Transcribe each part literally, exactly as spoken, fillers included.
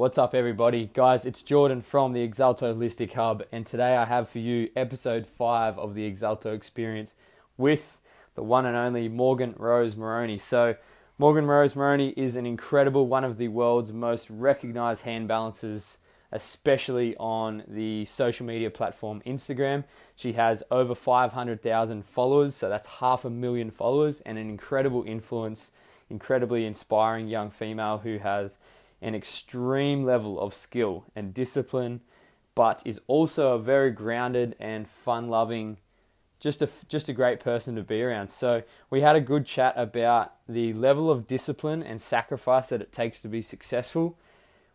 What's up, everybody? Guys, it's Jordan from the Exalto Holistic Hub, and today I have for you episode five of the Exalto Experience with the one and only Morgan Rose Moroney. So Morgan Rose Moroney is an incredible, one of the world's most recognized hand balancers, especially on the social media platform Instagram. She has over five hundred thousand followers, so that's half a million followers, and an incredible influence, incredibly inspiring young female who has an extreme level of skill and discipline, but is also a very grounded and fun-loving, just a, just a great person to be around. So we had a good chat about the level of discipline and sacrifice that it takes to be successful.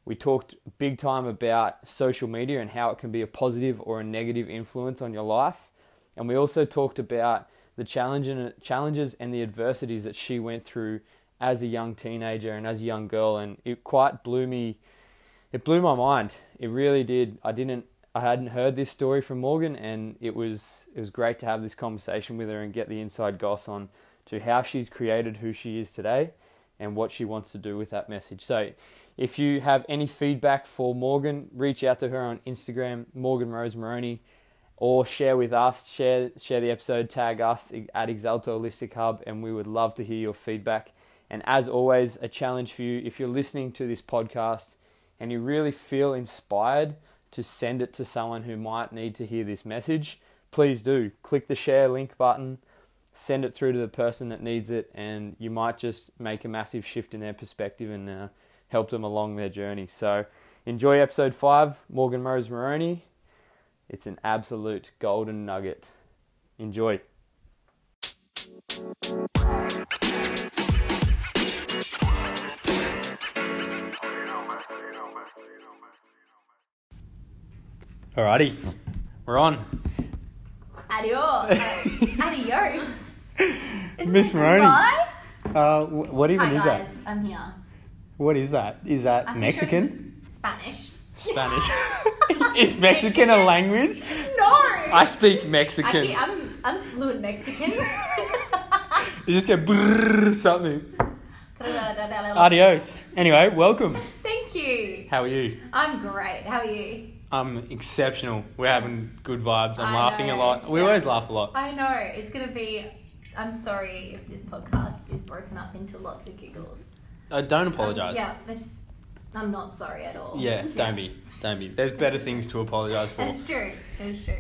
We talked big time about social media and how it can be a positive or a negative influence on your life. And we also talked about the challenges and the adversities that she went through as a young teenager and as a young girl, and it quite blew me, it blew my mind. It really did. I didn't, I hadn't heard this story from Morgan, and it was, it was great to have this conversation with her and get the inside goss on to how she's created who she is today and what she wants to do with that message. So if you have any feedback for Morgan, reach out to her on Instagram, Morgan Rose Moroney, or share with us, share, share the episode, tag us at Exalto Holistic Hub, and we would love to hear your feedback. And as always, a challenge for you, if you're listening to this podcast and you really feel inspired to send it to someone who might need to hear this message, please do. Click the share link button, send it through to the person that needs it, and you might just make a massive shift in their perspective and uh, help them along their journey. So enjoy episode five, Morgan Rose Moroney. It's an absolute golden nugget. Enjoy. Alrighty, we're on. Adios. Adios. Miss Moroney. Uh, what even Hi is guys, that? I'm here. What is that? Is that I'm Mexican? Sure Spanish. Spanish. Is Mexican, Mexican a language? No. I speak Mexican. I I'm, I'm fluent Mexican. You just go brrrr something. Adios. Anyway, welcome. Thank you. How are you? I'm great. How are you? Um, exceptional. We're having good vibes. I'm I laughing know. a lot. We yeah. always laugh a lot. I know. It's going to be... I'm sorry if this podcast is broken up into lots of giggles. Uh, don't apologise. Um, yeah. It's, I'm not sorry at all. Yeah, don't be. Don't be. There's better things to apologise for. That's true. That's true.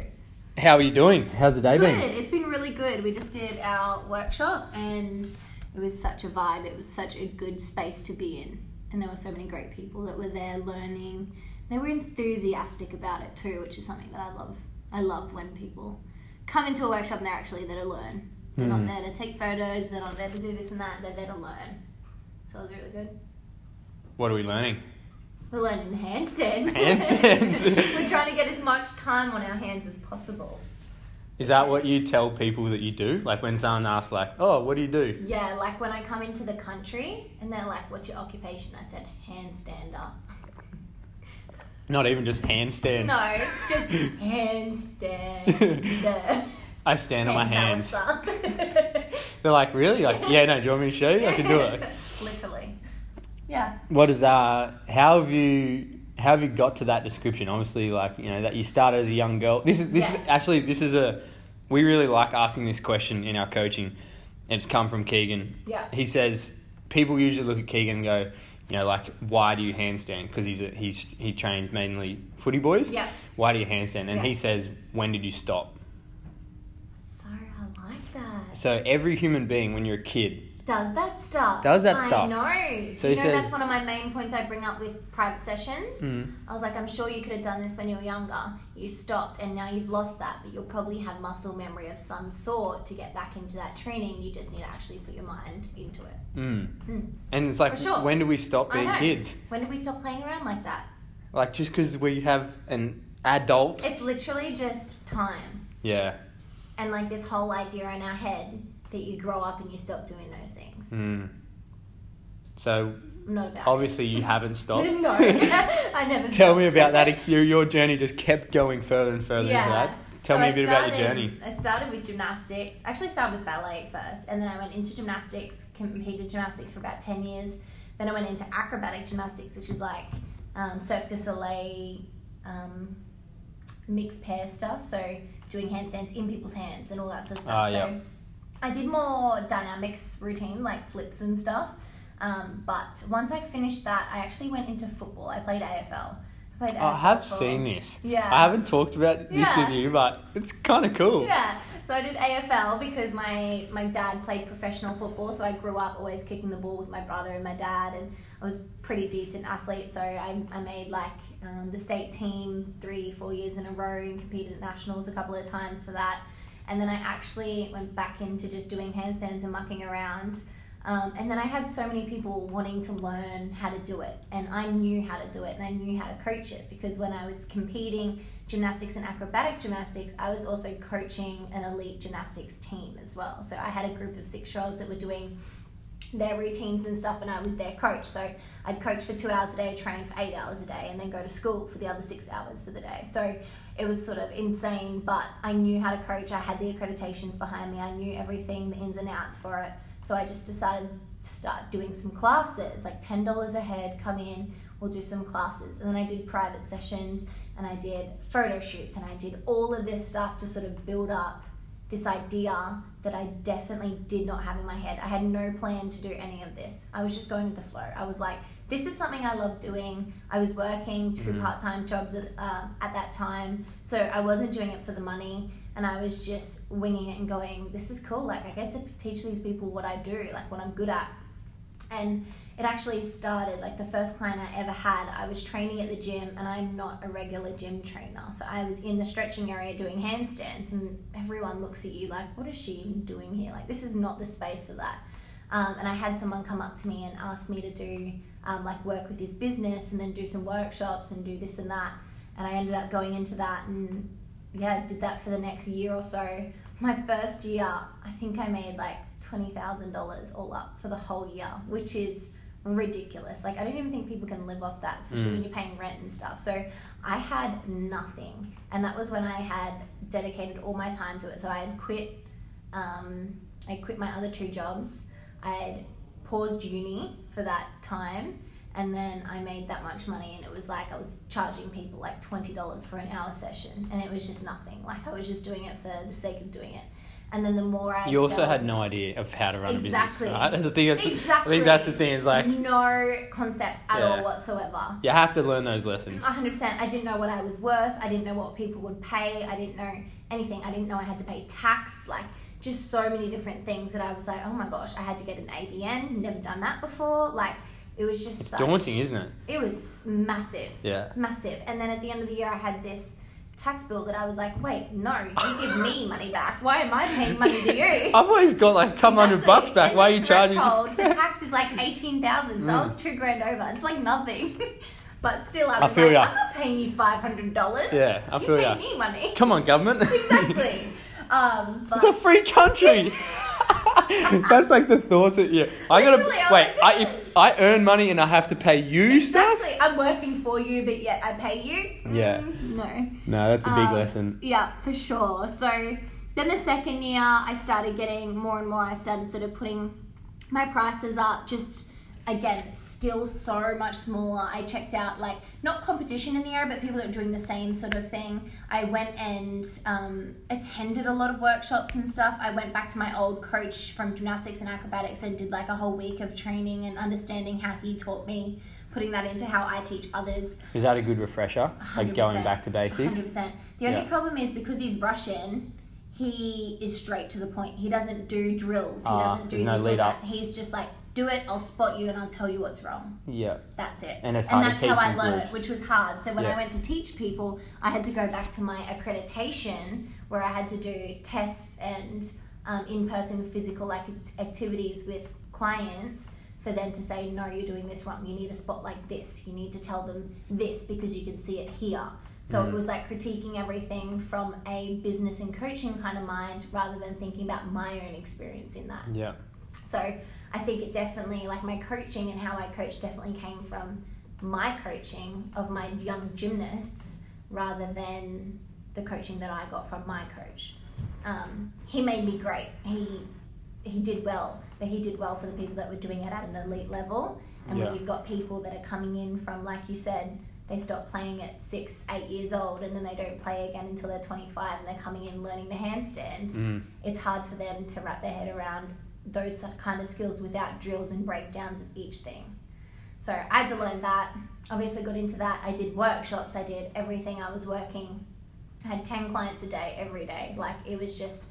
How are you doing? How's the day good. been? Good. It's been really good. We just did our workshop and it was such a vibe. It was such a good space to be in. And there were so many great people that were there learning. They were enthusiastic about it too, which is something that I love. I love when people come into a workshop and they're actually there to learn. They're mm. not there to take photos, they're not there to do this and that, they're there to learn. So it was really good. What are we learning? We're learning handstands. Handstands. We're trying to get as much time on our hands as possible. Is that what you tell people that you do? Like when someone asks like, oh, what do you do? Yeah, like when I come into the country and they're like, what's your occupation? I said, handstander. Not even just handstand. No, just handstand. I stand on my hands. They're like, really? Like, yeah, no, do you want me to show you? I can do it. Literally. Yeah. What is, uh, how have you, how have you got to that description? Obviously, like, you know, that you started as a young girl. This is, this yes. is actually, this is a, we really like asking this question in our coaching. It's come from Keegan. Yeah. He says, people usually look at Keegan and go, you know, like, why do you handstand? Because he's a, he's he trained mainly footy boys. Yeah. Why do you handstand? And yeah. he says, when did you stop? So I like that. So every human being, when you're a kid, does that stuff. Does that I stuff. I know. So you know, says, that's one of my main points I bring up with private sessions. Mm. I was like, I'm sure you could have done this when you were younger. You stopped and now you've lost that, but you'll probably have muscle memory of some sort to get back into that training. You just need to actually put your mind into it. Mm. Mm. And it's like, sure. when do we stop being kids? When do we stop playing around like that? Like, just because we have an adult. It's literally just time. Yeah. And like this whole idea in our head that you grow up and you stop doing those things. Mm. So not about obviously it. You haven't stopped. No, I never stopped. Tell me about that. Your, your journey just kept going further and further yeah. into that. Tell so me a bit started, about your journey. I started with gymnastics. Actually, I started with ballet first, and then I went into gymnastics, competed gymnastics for about ten years. Then I went into acrobatic gymnastics, which is like um, Cirque du Soleil um, mixed pair stuff, so doing handstands in people's hands and all that sort of stuff. Uh, yeah. So I did more dynamics routine, like flips and stuff. Um, but once I finished that, I actually went into football. I played A F L. Played I have football. seen this. Yeah. I haven't talked about this yeah. with you, but it's kind of cool. Yeah. So I did A F L because my, my dad played professional football, so I grew up always kicking the ball with my brother and my dad, and I was a pretty decent athlete, so I, I made like um, the state team three, four years in a row and competed at nationals a couple of times for that. And then I actually went back into just doing handstands and mucking around. Um, and then I had so many people wanting to learn how to do it, and I knew how to do it, and I knew how to coach it, because when I was competing gymnastics and acrobatic gymnastics, I was also coaching an elite gymnastics team as well. So I had a group of six-year-olds that were doing their routines and stuff, and I was their coach. So I'd coach for two hours a day, train for eight hours a day, and then go to school for the other six hours for the day. So it was sort of insane, but I knew how to coach. I had the accreditations behind me. I knew everything, the ins and outs for it. So I just decided to start doing some classes, like ten dollars a head, come in, we'll do some classes. And then I did private sessions, and I did photo shoots, and I did all of this stuff to sort of build up this idea that I definitely did not have in my head. I had no plan to do any of this. I was just going with the flow. I was like, this is something I love doing. I was working two mm-hmm. part-time jobs at, uh, at that time, so I wasn't doing it for the money. And I was just winging it and going, this is cool. Like, I get to teach these people what I do, like what I'm good at. And it actually started, like the first client I ever had, I was training at the gym, and I'm not a regular gym trainer. So I was in the stretching area doing handstands, and everyone looks at you like, what is she doing here? Like, this is not the space for that. Um, and I had someone come up to me and ask me to do um, like work with his business and then do some workshops and do this and that. And I ended up going into that, and yeah, I did that for the next year or so. My first year, I think I made like twenty thousand dollars all up for the whole year, which is ridiculous. Like, I don't even think people can live off that, especially mm. when you're paying rent and stuff. So I had nothing. And that was when I had dedicated all my time to it. So I had quit, um, I quit my other two jobs. I had paused uni for that time. And then I made that much money, and it was like I was charging people like twenty dollars for an hour session, and it was just nothing. Like, I was just doing it for the sake of doing it. And then the more I... You also excelled, had no idea of how to run exactly. a business, right? That's the thing. That's, exactly. I think that's the thing. It's like... No concept at yeah. all whatsoever. You have to learn those lessons. one hundred percent. I didn't know what I was worth. I didn't know what people would pay. I didn't know anything. I didn't know I had to pay tax, like... Just so many different things that I was like, oh my gosh, I had to get an A B N. Never done that before. Like... It was just it's such... daunting, isn't it? It was massive. Yeah. Massive. And then at the end of the year, I had this tax bill that I was like, wait, no, you give me money back. Why am I paying money to you? I've always got like a couple exactly. hundred bucks back. And why are you charging? The tax is like eighteen thousand dollars, so mm. I was two grand over. It's like nothing. But still, I was I feel like, ya. I'm not paying you five hundred dollars. Yeah, I feel you. You pay me money. Come on, government. Exactly. Um, but... It's a free country. That's like the thoughts that yeah. I gotta Literally, I wait. Like, I, if I earn money and I have to pay you exactly. stuff, I'm working for you, but yet I pay you. Mm, yeah. No. No, that's a big um, lesson. Yeah, for sure. So then the second year, I started getting more and more. I started sort of putting my prices up. Just again, still so much smaller. I checked out like not competition in the area, but people that are doing the same sort of thing. I went and um, attended a lot of workshops and stuff. I went back to my old coach from gymnastics and acrobatics and did like a whole week of training and understanding how he taught me, putting that into how I teach others. Is that a good refresher? Like going back to basics? one hundred percent. The only yeah. problem is because he's Russian, he is straight to the point. He doesn't do drills. He uh, doesn't do no this or that. Up. He's just like, do it, I'll spot you, and I'll tell you what's wrong. Yeah. That's it. And it's hard and that's to teach how I learned, which was hard. So when yeah. I went to teach people, I had to go back to my accreditation where I had to do tests and um, in-person physical act- activities with clients for them to say, no, you're doing this wrong. You need a spot like this. You need to tell them this because you can see it here. So mm. it was like critiquing everything from a business and coaching kind of mind rather than thinking about my own experience in that. Yeah. So... I think it definitely, like my coaching and how I coach definitely came from my coaching of my young gymnasts rather than the coaching that I got from my coach. Um, he made me great. He he did well, but he did well for the people that were doing it at an elite level. And yeah. when you've got people that are coming in from, like you said, they stop playing at six, eight years old, and then they don't play again until they're twenty-five, and they're coming in learning the handstand. Mm. It's hard for them to wrap their head around those kind of skills without drills and breakdowns of each thing. So I had to learn that. Obviously got into that. I did workshops. I did everything. I was working. I had ten clients a day every day. Like, it was just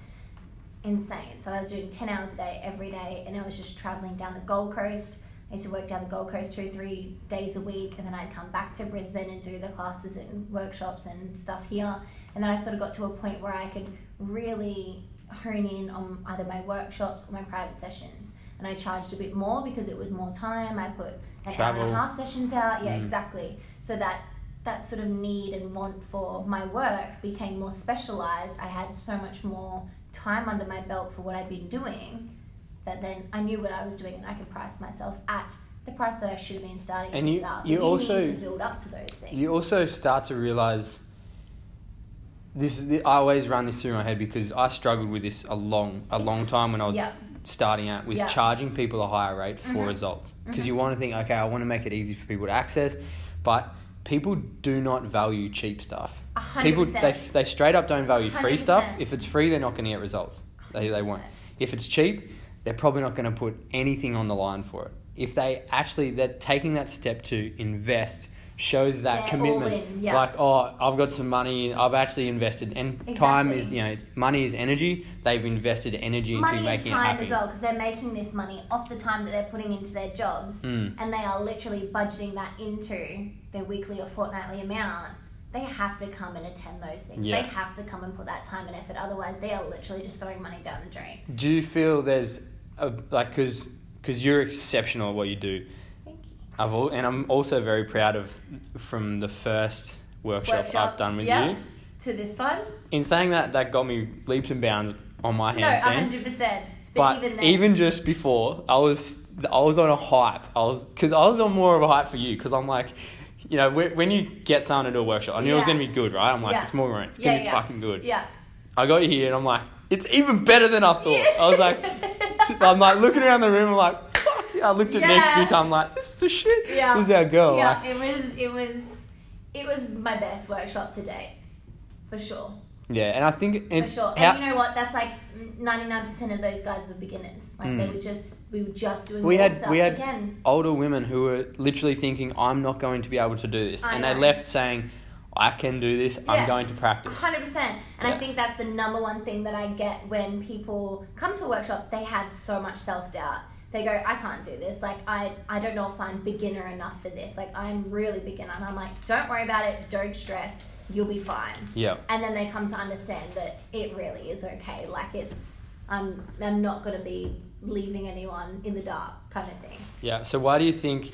insane. So I was doing ten hours a day every day, and I was just traveling down the Gold Coast. I used to work down the Gold Coast two, three days a week, and then I'd come back to Brisbane and do the classes and workshops and stuff here. And then I sort of got to a point where I could really hone in on either my workshops or my private sessions. And I charged a bit more because it was more time. I put an Travel. hour and a half sessions out. Yeah, mm. exactly. So that that sort of need and want for my work became more specialised. I had so much more time under my belt for what I'd been doing, that then I knew what I was doing and I could price myself at the price that I should have been starting at the start. And you, you also need to build up to those things. You also start to realise, this is the, I always run this through my head because I struggled with this a long a long time when I was yep. starting out with yep. charging people a higher rate for mm-hmm. results. Because mm-hmm. you want to think, okay, I want to make it easy for people to access, but people do not value cheap stuff. one hundred percent. People, they they straight up don't value one hundred percent. Free stuff. If it's free, they're not going to get results. They they won't. If it's cheap, they're probably not going to put anything on the line for it. If they actually, they're taking that step to invest, shows that they're commitment. All in, yeah. Like, oh, I've got some money, I've actually invested. And exactly. time is, you know, money is energy. They've invested energy money into making it happen. Money is time as well, because they're making this money off the time that they're putting into their jobs. Mm. And they are literally budgeting that into their weekly or fortnightly amount. They have to come and attend those things. Yeah. They have to come and put that time and effort. Otherwise, they are literally just throwing money down the drain. Do you feel there's... Uh, like, because cause you're exceptional at what you do. Thank you. I've all, and I'm also very proud of, from the first workshop, workshop I've done with yeah, you. To this one. In saying that, that got me leaps and bounds on my handstand. No, one hundred percent. But, but even, then, even just before, I was I was on a hype. I was Because I was on more of a hype for you, because I'm like, you know, when you get someone into a workshop, I knew yeah. it was going to be good, right? I'm like, yeah. it's more room. It's going to yeah, be yeah. fucking good. Yeah. I got you here and I'm like, it's even better than I thought. Yeah. I was like... I'm like looking around the room. I'm like, fuck. I looked at yeah. Nick a few times. I'm like, this is the shit. Yeah. This is our girl. Yeah, like, it was, it was, it was my best workshop to date, for sure. Yeah, and I think it's for sure. How, and you know what? That's like ninety-nine percent of those guys were beginners. Like mm. they were just, we were just doing. We had, stuff we had again. older women who were literally thinking, I'm not going to be able to do this, I and know. they left saying, I can do this, yeah, I'm going to practice. one hundred percent. And yeah. I think that's the number one thing that I get when people come to a workshop. They have so much self-doubt. They go, I can't do this. Like, I, I don't know if I'm beginner enough for this. Like, I'm really beginner. And I'm like, don't worry about it. Don't stress. You'll be fine. Yeah. And then they come to understand that it really is okay. Like, it's, I'm, I'm not going to be leaving anyone in the dark kind of thing. Yeah. So why do you think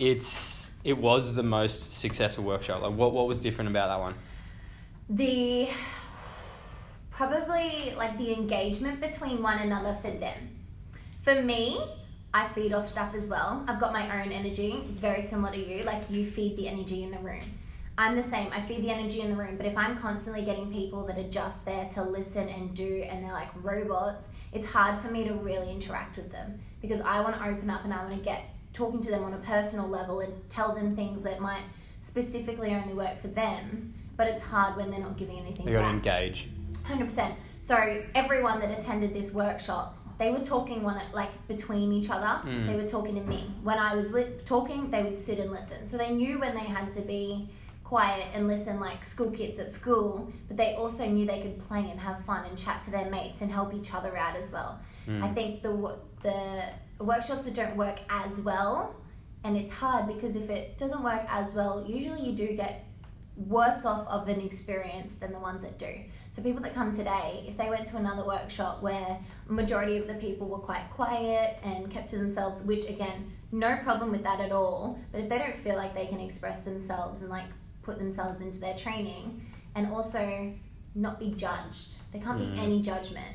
it's... It was the most successful workshop. Like, what, what was different about that one? The, probably, like, the engagement between one another for them. For me, I feed off stuff as well. I've got my own energy, very similar to you. Like, you feed the energy in the room. I'm the same. I feed the energy in the room. But if I'm constantly getting people that are just there to listen and do, and they're like robots, it's hard for me to really interact with them. Because I want to open up and I want to get... talking to them on a personal level and tell them things that might specifically only work for them, but it's hard when they're not giving anything back. You've got to engage. one hundred percent. So everyone that attended this workshop, they were talking one like between each other. Mm. They were talking to me. When I was li- talking, they would sit and listen. So they knew when they had to be quiet and listen, like school kids at school, but they also knew they could play and have fun and chat to their mates and help each other out as well. Mm. I think the the... workshops that don't work as well, and it's hard because if it doesn't work as well, usually you do get worse off of an experience than the ones that do. So people that come today, if they went to another workshop where majority of the people were quite quiet and kept to themselves, which again, no problem with that at all, but if they don't feel like they can express themselves and like put themselves into their training and also not be judged, there can't mm. be any judgment.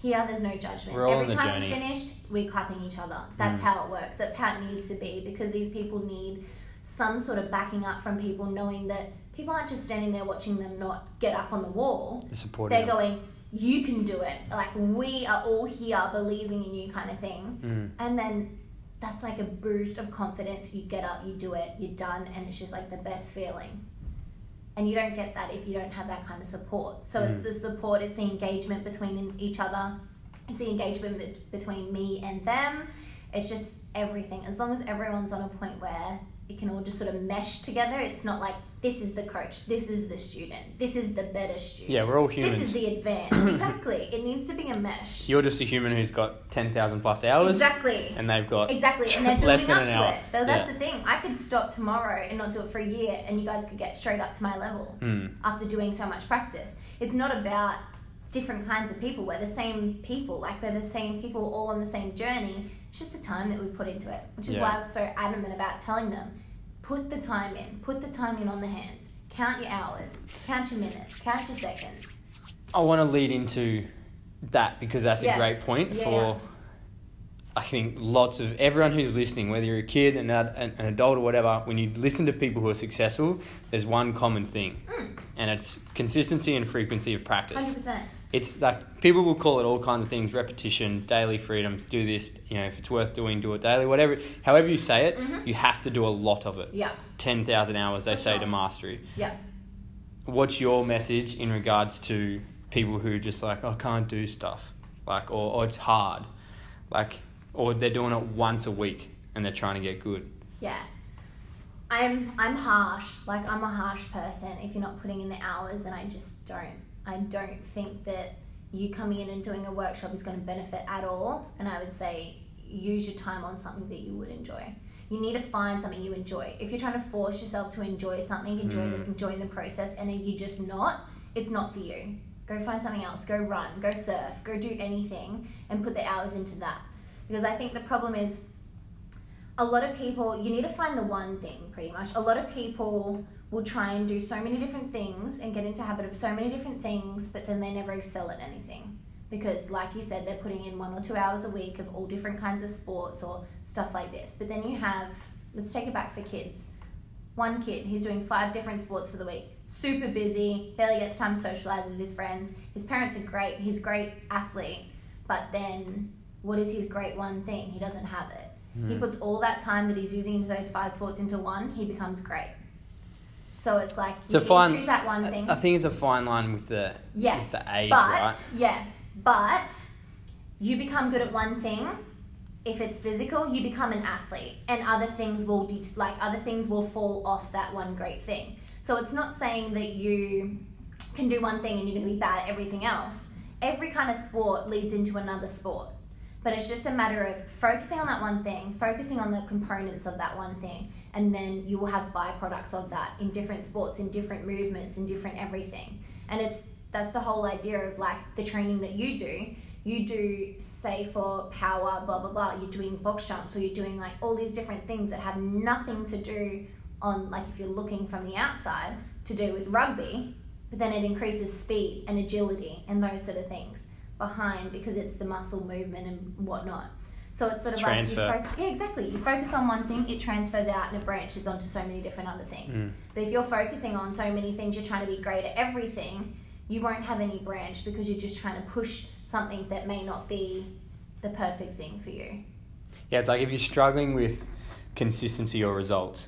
Here, there's no judgment. Every time we finished, we're clapping each other. That's mm. how it works. That's how it needs to be, because these people need some sort of backing up from people, knowing that people aren't just standing there watching them not get up on the wall. They're supporting. They're them. going, you can do it, like we are all here believing in you kind of thing. Mm. And then that's like a boost of confidence. You get up, you do it, you're done, and it's just like the best feeling. And you don't get that if you don't have that kind of support. So mm. it's the support, it's the engagement between each other, it's the engagement be- between me and them. It's just everything. As long as everyone's on a point where it can all just sort of mesh together, it's not like this is the coach, this is the student, this is the better student. Yeah, we're all humans. This is the advanced. Exactly. It needs to be a mesh. You're just a human who's got ten thousand plus hours. Exactly. And they've got exactly. And they're building less than up an hour. To it. But that's yeah. the thing. I could stop tomorrow and not do it for a year, and you guys could get straight up to my level mm. after doing so much practice. It's not about different kinds of people. We're the same people. Like, we're the same people all on the same journey. It's just the time that we put into it, which is yeah. why I was so adamant about telling them, put the time in, put the time in on the hands, count your hours, count your minutes, count your seconds. I want to lead into that because that's yes. a great point yeah, for, yeah. I think, lots of everyone who's listening, whether you're a kid, an, an adult or whatever, when you listen to people who are successful, there's one common thing mm. and it's consistency and frequency of practice. one hundred percent. It's like people will call it all kinds of things, repetition, daily freedom, do this, you know, if it's worth doing, do it daily, whatever. However you say it, mm-hmm. you have to do a lot of it. Yeah. ten thousand hours, they For say, sure. to mastery. Yeah. What's your message in regards to people who just like, I oh, can't do stuff, like, or, or it's hard, like, or they're doing it once a week and they're trying to get good? Yeah. I'm I'm harsh. Like, I'm a harsh person. If you're not putting in the hours, then I just don't. I don't think that you coming in and doing a workshop is going to benefit at all. And I would say use your time on something that you would enjoy. You need to find something you enjoy. If you're trying to force yourself to enjoy something, enjoy mm. the, enjoying the process, and then you're just not, it's not for you. Go find something else. Go run. Go surf. Go do anything and put the hours into that. Because I think the problem is a lot of people, you need to find the one thing pretty much. A lot of people will try and do so many different things and get into habit of so many different things, but then they never excel at anything. Because like you said, they're putting in one or two hours a week of all different kinds of sports or stuff like this. But then you have, let's take it back for kids. One kid, he's doing five different sports for the week. Super busy, barely gets time to socialize with his friends. His parents are great, he's a great athlete. But then what is his great one thing? He doesn't have it. Mm. He puts all that time that he's using into those five sports into one, he becomes great. So it's like, you can choose that one thing. I think it's a fine line with the, yeah, with the age, but, right? Yeah, but you become good at one thing. If it's physical, you become an athlete. And other things will, de- like, other things will fall off that one great thing. So it's not saying that you can do one thing and you're going to be bad at everything else. Every kind of sport leads into another sport. But it's just a matter of focusing on that one thing, focusing on the components of that one thing, and then you will have byproducts of that in different sports, in different movements, in different everything. And it's that's the whole idea of, like, the training that you do. You do, say, for power, blah, blah, blah. You're doing box jumps or you're doing, like, all these different things that have nothing to do on, like, if you're looking from the outside, to do with rugby. But then it increases speed and agility and those sort of things behind because it's the muscle movement and whatnot. So it's sort of Transfer. like, you fo- yeah, exactly. You focus on one thing, it transfers out and it branches onto so many different other things. Mm. But if you're focusing on so many things, you're trying to be great at everything, you won't have any branch because you're just trying to push something that may not be the perfect thing for you. Yeah, it's like if you're struggling with consistency or results,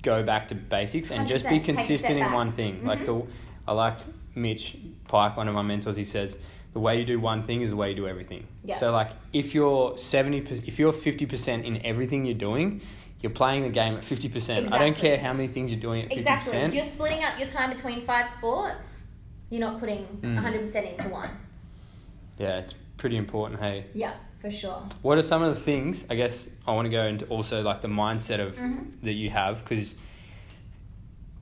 go back to basics and just be consistent in one thing. Mm-hmm. Like the, I like Mitch Pike, one of my mentors, he says, the way you do one thing is the way you do everything. Yeah. So, like, if you're seventy, if you're fifty percent in everything you're doing, you're playing the game at fifty percent. Exactly. I don't care how many things you're doing at fifty percent. Exactly. You're splitting up your time between five sports. You're not putting one hundred percent into one. Yeah, it's pretty important. Hey. Yeah, for sure. What are some of the things? I guess I want to go into also like the mindset of mm-hmm. that you have, because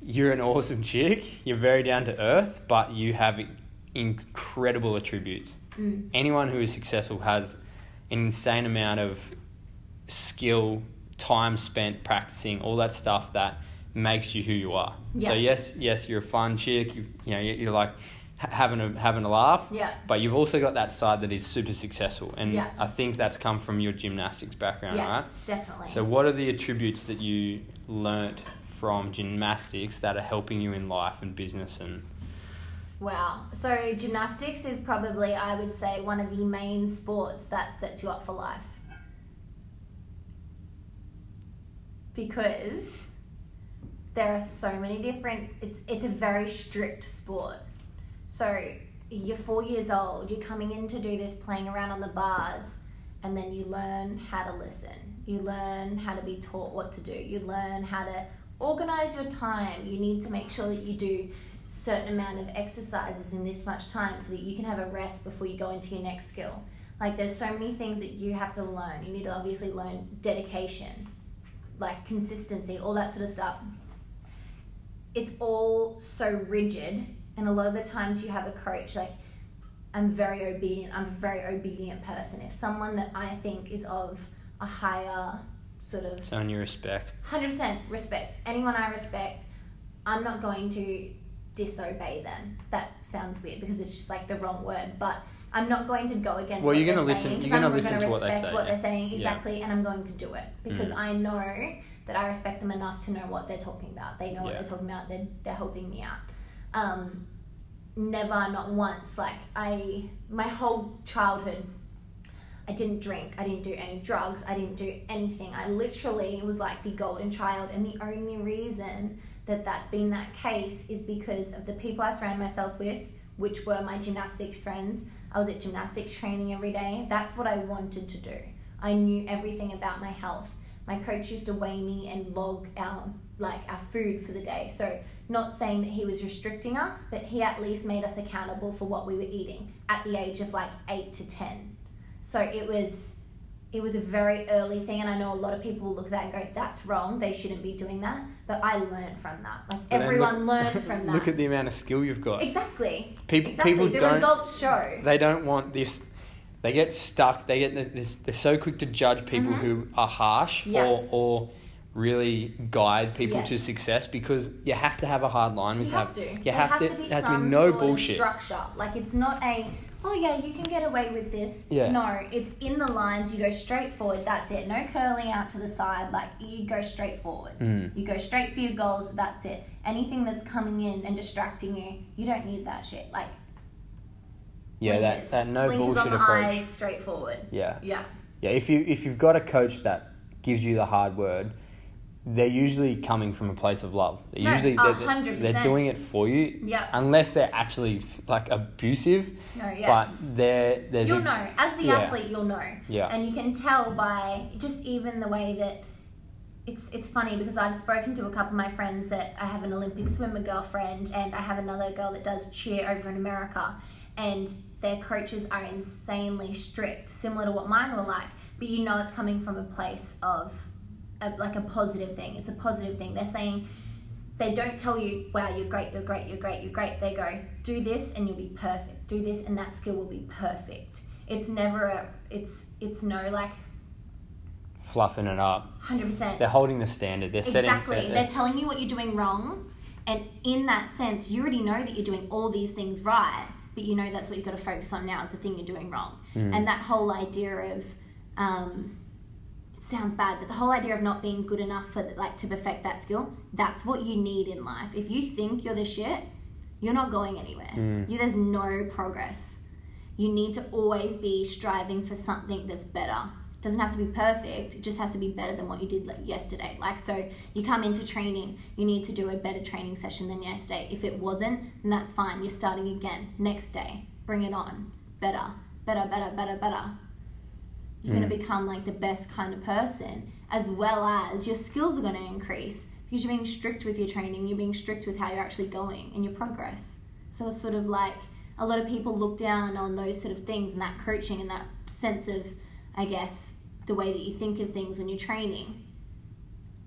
you're an awesome chick. You're very down to earth, but you have incredible attributes. Mm. Anyone who is successful has an insane amount of skill, time spent practicing, all that stuff that makes you who you are. Yeah. So yes, yes, you're a fun chick. You, you know, you're like having a having a laugh. Yeah. But you've also got that side that is super successful, and yeah. I think that's come from your gymnastics background, yes, right? Yes, definitely. So what are the attributes that you learnt from gymnastics that are helping you in life and business and Wow. So gymnastics is probably, I would say, one of the main sports that sets you up for life. Because there are so many different, it's it's a very strict sport. So you're four years old, you're coming in to do this, playing around on the bars, and then you learn how to listen. You learn how to be taught what to do. You learn how to organize your time. You need to make sure that you do certain amount of exercises in this much time so that you can have a rest before you go into your next skill. Like, there's so many things that you have to learn. You need to obviously learn dedication, like consistency, all that sort of stuff. It's all so rigid, and a lot of the times you have a coach, like, I'm very obedient, I'm a very obedient person. If someone that I think is of a higher sort of... Someone you respect. one hundred percent respect. Anyone I respect, I'm not going to disobey them. That sounds weird because it's just like the wrong word, but I'm not going to go against well, what you're gonna they're listen, saying because you're gonna I'm going to respect what, they what they're saying exactly yeah. and I'm going to do it because mm. I know that I respect them enough to know what they're talking about. They know yeah. what they're talking about. They're, they're helping me out. Um, never, not once, like I, my whole childhood, I didn't drink. I didn't do any drugs. I didn't do anything. I literally was like the golden child, and the only reason that that's been that case is because of the people I surrounded myself with, which were my gymnastics friends. I was at gymnastics training every day. That's what I wanted to do. I knew everything about my health. My coach used to weigh me and log our, like, our food for the day. So not saying that he was restricting us, but he at least made us accountable for what we were eating at the age of like eight to ten. So it was, it was a very early thing, and I know a lot of people will look at that and go, that's wrong, they shouldn't be doing that. But I learned from that. Like, but everyone look, learns from that. Look at the amount of skill you've got. Exactly. People, exactly. people the don't... The results show. They don't want this... They get stuck. They get this, they're so quick to judge people mm-hmm. who are harsh yeah. or, or really guide people yes. to success, because you have to have a hard line with you have that. You have to. You have to. There has to be, has some to be no sort bullshit. Of structure. Like, it's not a... oh yeah, you can get away with this. Yeah. No, it's in the lines, you go straight forward, that's it. No curling out to the side, like, you go straight forward. Mm. You go straight for your goals, that's it. Anything that's coming in and distracting you, you don't need that shit. Like, yeah, blinkers. that that no blinkers bullshit on the approach. Eyes, straight forward. Yeah. Yeah. Yeah, if you if you've got a coach that gives you the hard word, they're usually coming from a place of love. They're no, usually they're, they're doing it for you. Yeah. Unless they're actually like abusive. No, yeah. But they're there's You'll a, know. As the yeah. athlete, you'll know. Yeah. And you can tell by just even the way that it's it's funny, because I've spoken to a couple of my friends that I have an Olympic swimmer girlfriend, and I have another girl that does cheer over in America, and their coaches are insanely strict, similar to what mine were like. But you know it's coming from a place of A, like a positive thing. It's a positive thing. They're saying, they don't tell you, wow, you're great, you're great, you're great, you're great. They go, do this and you'll be perfect. Do this and that skill will be perfect. It's never a, it's, it's no like... fluffing it up. one hundred percent. They're holding the standard. They're setting... Exactly. They're, they're telling you what you're doing wrong. And in that sense, you already know that you're doing all these things right, but you know that's what you've got to focus on now is the thing you're doing wrong. Mm. And that whole idea of... um, sounds bad, but the whole idea of not being good enough for like to perfect that skill, that's what you need in life. If you think you're the shit, you're not going anywhere. Mm. You, there's no progress. You need to always be striving for something that's better. It doesn't have to be perfect. It just has to be better than what you did like yesterday. Like, so you come into training, you need to do a better training session than yesterday. If it wasn't, then that's fine. You're starting again. Next day, bring it on. Better, better, better, better, better. You're mm. going to become like the best kind of person, as well as your skills are going to increase because you're being strict with your training, you're being strict with how you're actually going and your progress. So it's sort of like a lot of people look down on those sort of things and that coaching and that sense of, I guess, the way that you think of things when you're training.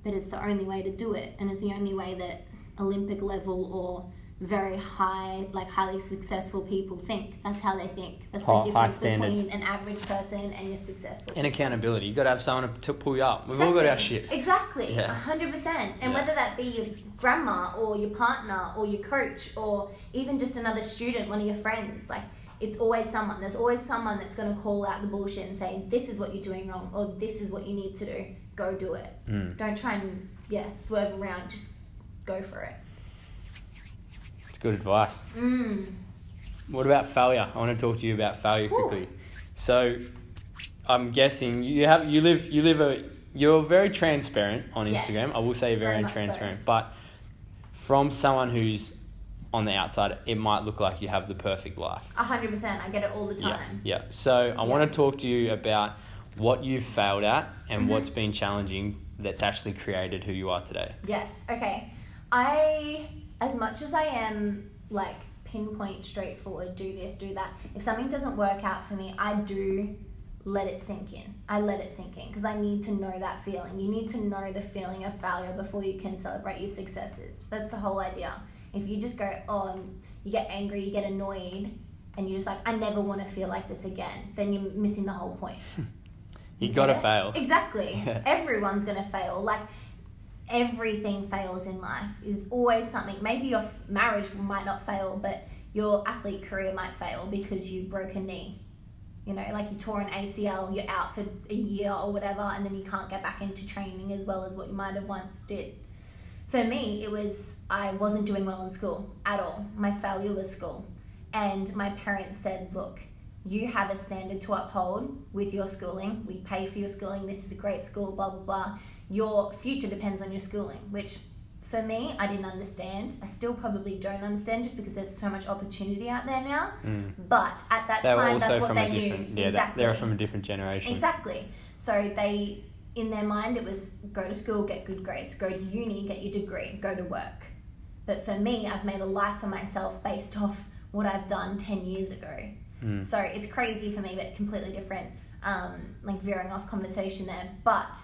But it's the only way to do it, and it's the only way that Olympic level or very high, like highly successful people think. That's how they think. That's the difference between an average person and your successful. And accountability. You've got to have someone to pull you up. We've exactly. all got our shit. Exactly. Yeah. one hundred percent. And yeah. whether that be your grandma or your partner or your coach or even just another student, one of your friends, like it's always someone. There's always someone that's going to call out the bullshit and say, this is what you're doing wrong, or this is what you need to do. Go do it. Mm. Don't try and, yeah, swerve around. Just go for it. Good advice. Mm. What about failure? I want to talk to you about failure quickly. Ooh. So I'm guessing you have you live you live a you're very transparent on Instagram. Yes, I will say you're very, very transparent. So. But from someone who's on the outside, it might look like you have the perfect life. A hundred percent. I get it all the time. Yeah. yeah. So I yeah. want to talk to you about what you've failed at and mm-hmm. what's been challenging that's actually created who you are today. Yes. Okay. I, as much as I am like pinpoint, straightforward, do this, do that, if something doesn't work out for me, I do let it sink in. I let it sink in because I need to know that feeling. You need to know the feeling of failure before you can celebrate your successes. That's the whole idea. If you just go, oh, you get angry, you get annoyed, and you're just like, I never want to feel like this again, then you're missing the whole point. you got to yeah? fail. Exactly. Yeah. Everyone's going to fail. Like, everything fails in life. There's always something. Maybe your marriage might not fail, but your athlete career might fail because you broke a knee. You know, like you tore an A C L, you're out for a year or whatever, and then you can't get back into training as well as what you might have once did. For me, it was, I wasn't doing well in school at all. My failure was school. And my parents said, look, you have a standard to uphold with your schooling. We pay for your schooling. This is a great school, blah, blah, blah. Your future depends on your schooling, which for me, I didn't understand. I still probably don't understand just because there's so much opportunity out there now. Mm. But at that they time, that's what they knew. Yeah, exactly. They're from a different generation. Exactly. So they... in their mind, it was go to school, get good grades, go to uni, get your degree, go to work. But for me, I've made a life for myself based off what I've done ten years ago. Mm. So it's crazy for me, but completely different, um, like veering off conversation there. But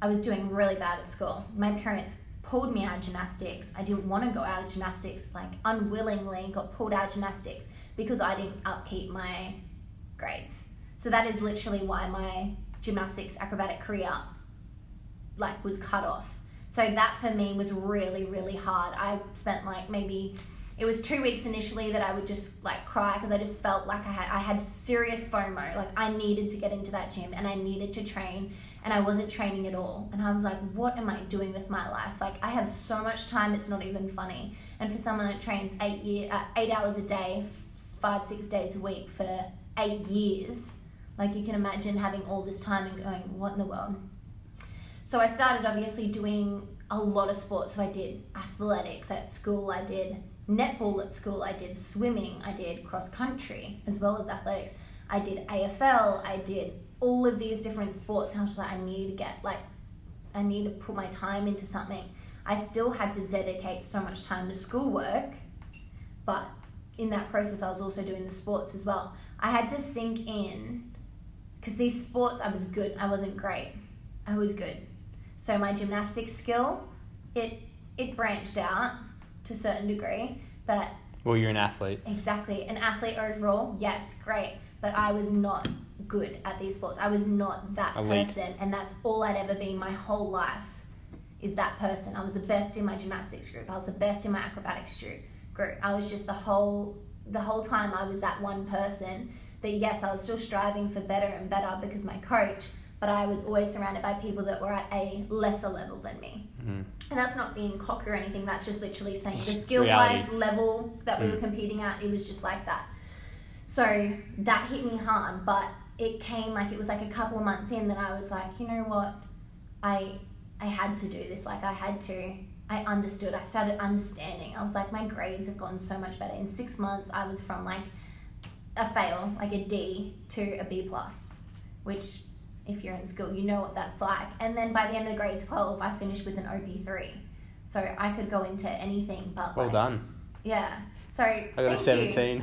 I was doing really bad at school. My parents pulled me out of gymnastics. I didn't want to go out of gymnastics, like unwillingly got pulled out of gymnastics because I didn't upkeep my grades. So that is literally why my gymnastics acrobatic career like was cut off. So that for me was really really hard. I spent like maybe it was two weeks initially that I would just like cry because I just felt like I had I had serious FOMO. Like I needed to get into that gym and I needed to train and I wasn't training at all. And I was like, what am I doing with my life? Like I have so much time, it's not even funny. And for someone that trains eight year uh, eight hours a day, five six days a week for eight years. Like you can imagine having all this time and going, what in the world? So I started obviously doing a lot of sports. So I did athletics at school, I did netball at school, I did swimming, I did cross country as well as athletics. I did A F L, I did all of these different sports. And I was just like, I need to get like, I need to put my time into something. I still had to dedicate so much time to schoolwork, but in that process, I was also doing the sports as well. I had to sink in because these sports, I was good. I wasn't great. I was good. So my gymnastics skill, it it branched out to a certain degree, but... Well, you're an athlete. Exactly. An athlete overall, yes, great. But I was not good at these sports. I was not that elite person, and that's all I'd ever been my whole life is that person. I was the best in my gymnastics group. I was the best in my acrobatics group. I was just the whole the whole time I was that one person. That yes, I was still striving for better and better because my coach, but I was always surrounded by people that were at a lesser level than me. Mm. And that's not being cocky or anything, that's just literally saying the skill-wise level that mm. we were competing at, it was just like that. So that hit me hard, but it came like, it was like a couple of months in that I was like, you know what, I I had to do this, like I had to, I understood, I started understanding. I was like, my grades have gotten so much better. In six months, I was from like, a fail, like a D to a B plus, which if you're in school, you know what that's like. And then by the end of grade twelve, I finished with an O P three. So I could go into anything, but well like, done. Yeah. So I got a seventeen.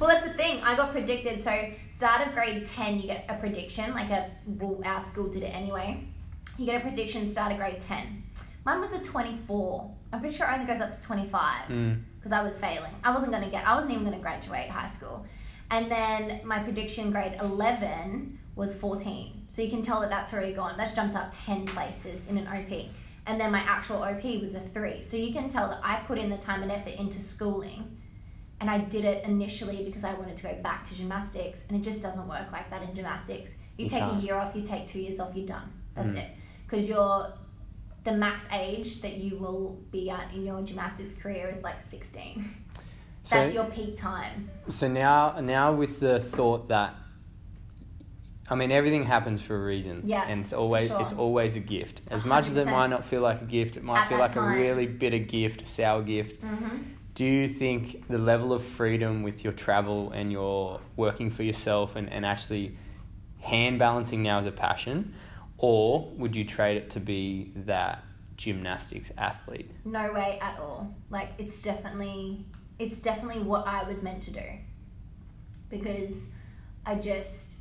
Well, that's the thing. I got predicted. So start of grade ten, you get a prediction, like a, well, our school did it anyway. You get a prediction start of grade ten. Mine was a twenty-four. I'm pretty sure it only goes up to twenty-five. Mm. Because I was failing. I wasn't going to get, I wasn't even going to graduate high school. And then my prediction grade eleven was fourteen. So you can tell that that's already gone. That's jumped up ten places in an O P. And then my actual O P was a three. So you can tell that I put in the time and effort into schooling. And I did it initially because I wanted to go back to gymnastics. And it just doesn't work like that in gymnastics. You, you take can't. a year off, you take two years off, you're done. That's mm. it. Because you're... the max age that you will be at in your gymnastics career is like sixteen. That's so, your peak time. So now, now with the thought that, I mean, everything happens for a reason. Yes, and it's always sure. it's always a gift. As one hundred percent. Much as it might not feel like a gift, it might At feel like time. a really bitter gift, a sour gift. Mm-hmm. Do you think the level of freedom with your travel and your working for yourself and, and actually hand balancing now is a passion, or would you trade it to be that gymnastics athlete? No way at all. Like, it's definitely it's definitely what I was meant to do, because I just,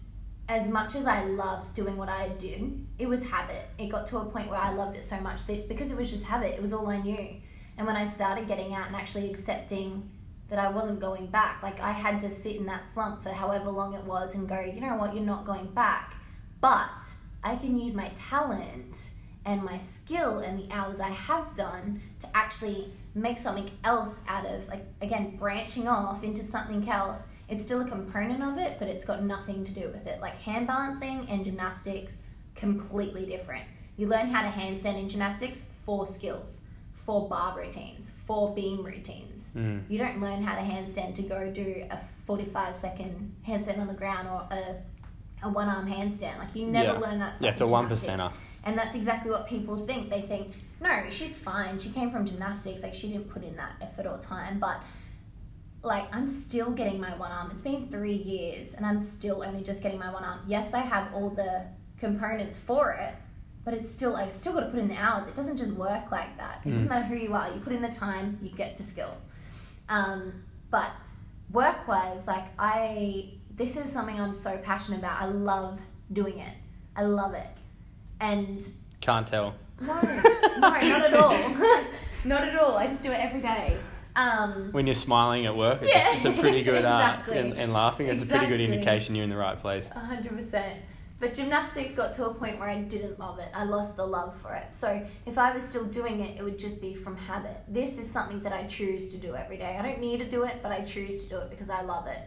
as much as I loved doing what I did, it was habit. It got to a point where I loved it so much that because it was just habit, it was all I knew. And when I started getting out and actually accepting that I wasn't going back, like, I had to sit in that slump for however long it was and go, you know what, you're not going back, but I can use my talent and my skill and the hours I have done to actually make something else out of, like, again, branching off into something else. It's still a component of it, but it's got nothing to do with it. Like, hand balancing and gymnastics, completely different. You learn how to handstand in gymnastics for skills, for bar routines, for beam routines. Mm. You don't learn how to handstand to go do a forty-five second handstand on the ground or a a one-arm handstand. Like, you never yeah. learn that stuff. Yeah, it's a one percenter. And that's exactly what people think. They think, no, she's fine. She came from gymnastics. Like, she didn't put in that effort or time. But, like, I'm still getting my one arm. It's been three years and I'm still only just getting my one arm. Yes, I have all the components for it, but it's still, I've still got to put in the hours. It doesn't just work like that. It mm. doesn't matter who you are. You put in the time, you get the skill. Um, but work-wise, like, I, this is something I'm so passionate about. I love doing it. I love it. And... Can't tell. No, no, not at all. Not at all. I just do it every day. Um, when you're smiling at work, yeah, it's a pretty good exactly. uh, and, and laughing, it's exactly. a pretty good indication you're in the right place. one hundred percent. But gymnastics got to a point where I didn't love it. I lost the love for it. So if I was still doing it, it would just be from habit. This is something that I choose to do every day. I don't need to do it, but I choose to do it because I love it.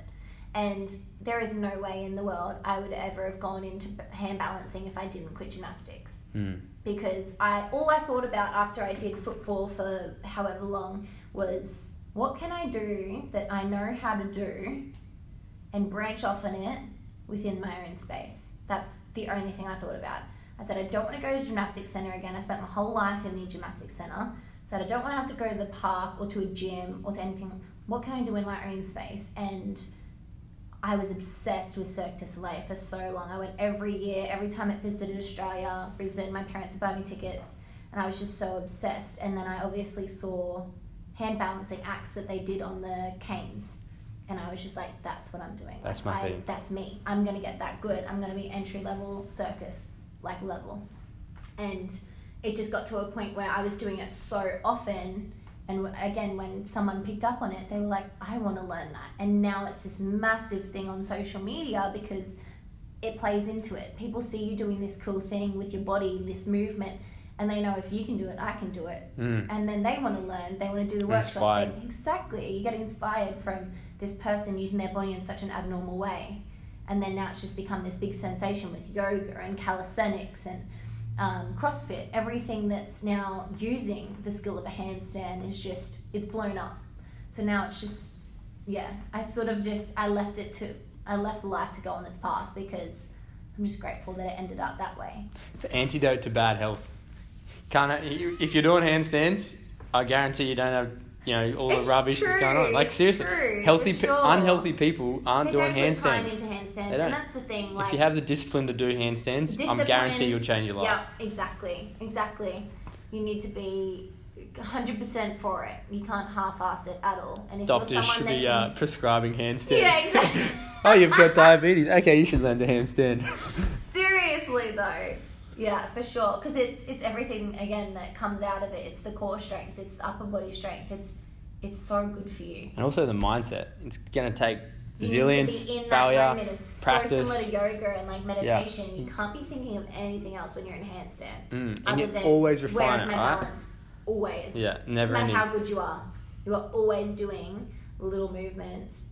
And there is no way in the world I would ever have gone into hand balancing if I didn't quit gymnastics. Mm. Because I all I thought about after I did football for however long was, what can I do that I know how to do and branch off in it within my own space? That's the only thing I thought about. I said, I don't want to go to the gymnastics centre again. I spent my whole life in the gymnastics centre. So I don't want to have to go to the park or to a gym or to anything. What can I do in my own space? And I was obsessed with Cirque du Soleil for so long. I went every year, every time it visited Australia, Brisbane. My parents would buy me tickets, and I was just so obsessed. And then I obviously saw hand balancing acts that they did on the canes, and I was just like, that's what I'm doing. That's my I, thing. That's me. I'm going to get that good. I'm going to be entry level circus, like, level. And it just got to a point where I was doing it so often. And again, when someone picked up on it, they were like, I want to learn that. And now it's this massive thing on social media because it plays into it. People see you doing this cool thing with your body, this movement, and they know if you can do it, I can do it. Mm. And then they want to learn. They want to do the workshop thing. Exactly. You get inspired from this person using their body in such an abnormal way. And then now it's just become this big sensation with yoga and calisthenics and Um, CrossFit. Everything that's now using the skill of a handstand is just, it's blown up. So now it's just, yeah, I sort of just, I left it to, I left life to go on its path because I'm just grateful that it ended up that way. It's an antidote to bad health. Can't, if you're doing handstands, I guarantee you don't have, you know, all it's the rubbish true, that's going on. Like, seriously, true, healthy, sure. pe- unhealthy people aren't they doing don't handstands. Time into handstands, they don't. And that's the thing. Like, if you have the discipline to do handstands, I guarantee you'll change your life. Yeah, exactly, exactly. You need to be one hundred percent for it. You can't half-ass it at all. And if doctors you're someone should be can... uh, prescribing handstands. Yeah, exactly. Oh, you've got diabetes. Okay, you should learn to handstand. Seriously, though. Yeah, for sure, because it's it's everything, again, that comes out of it. It's the core strength, it's the upper body strength, it's it's so good for you. And also the mindset. It's going to take resilience, failure, practice. It's practice. So similar to yoga and, like, meditation. Yeah. You can't be thinking of anything else when you're in handstand. Mm. And you always refine where's it, my right? balance? Always. Yeah, never ending. No matter how good you are, you are always doing little movements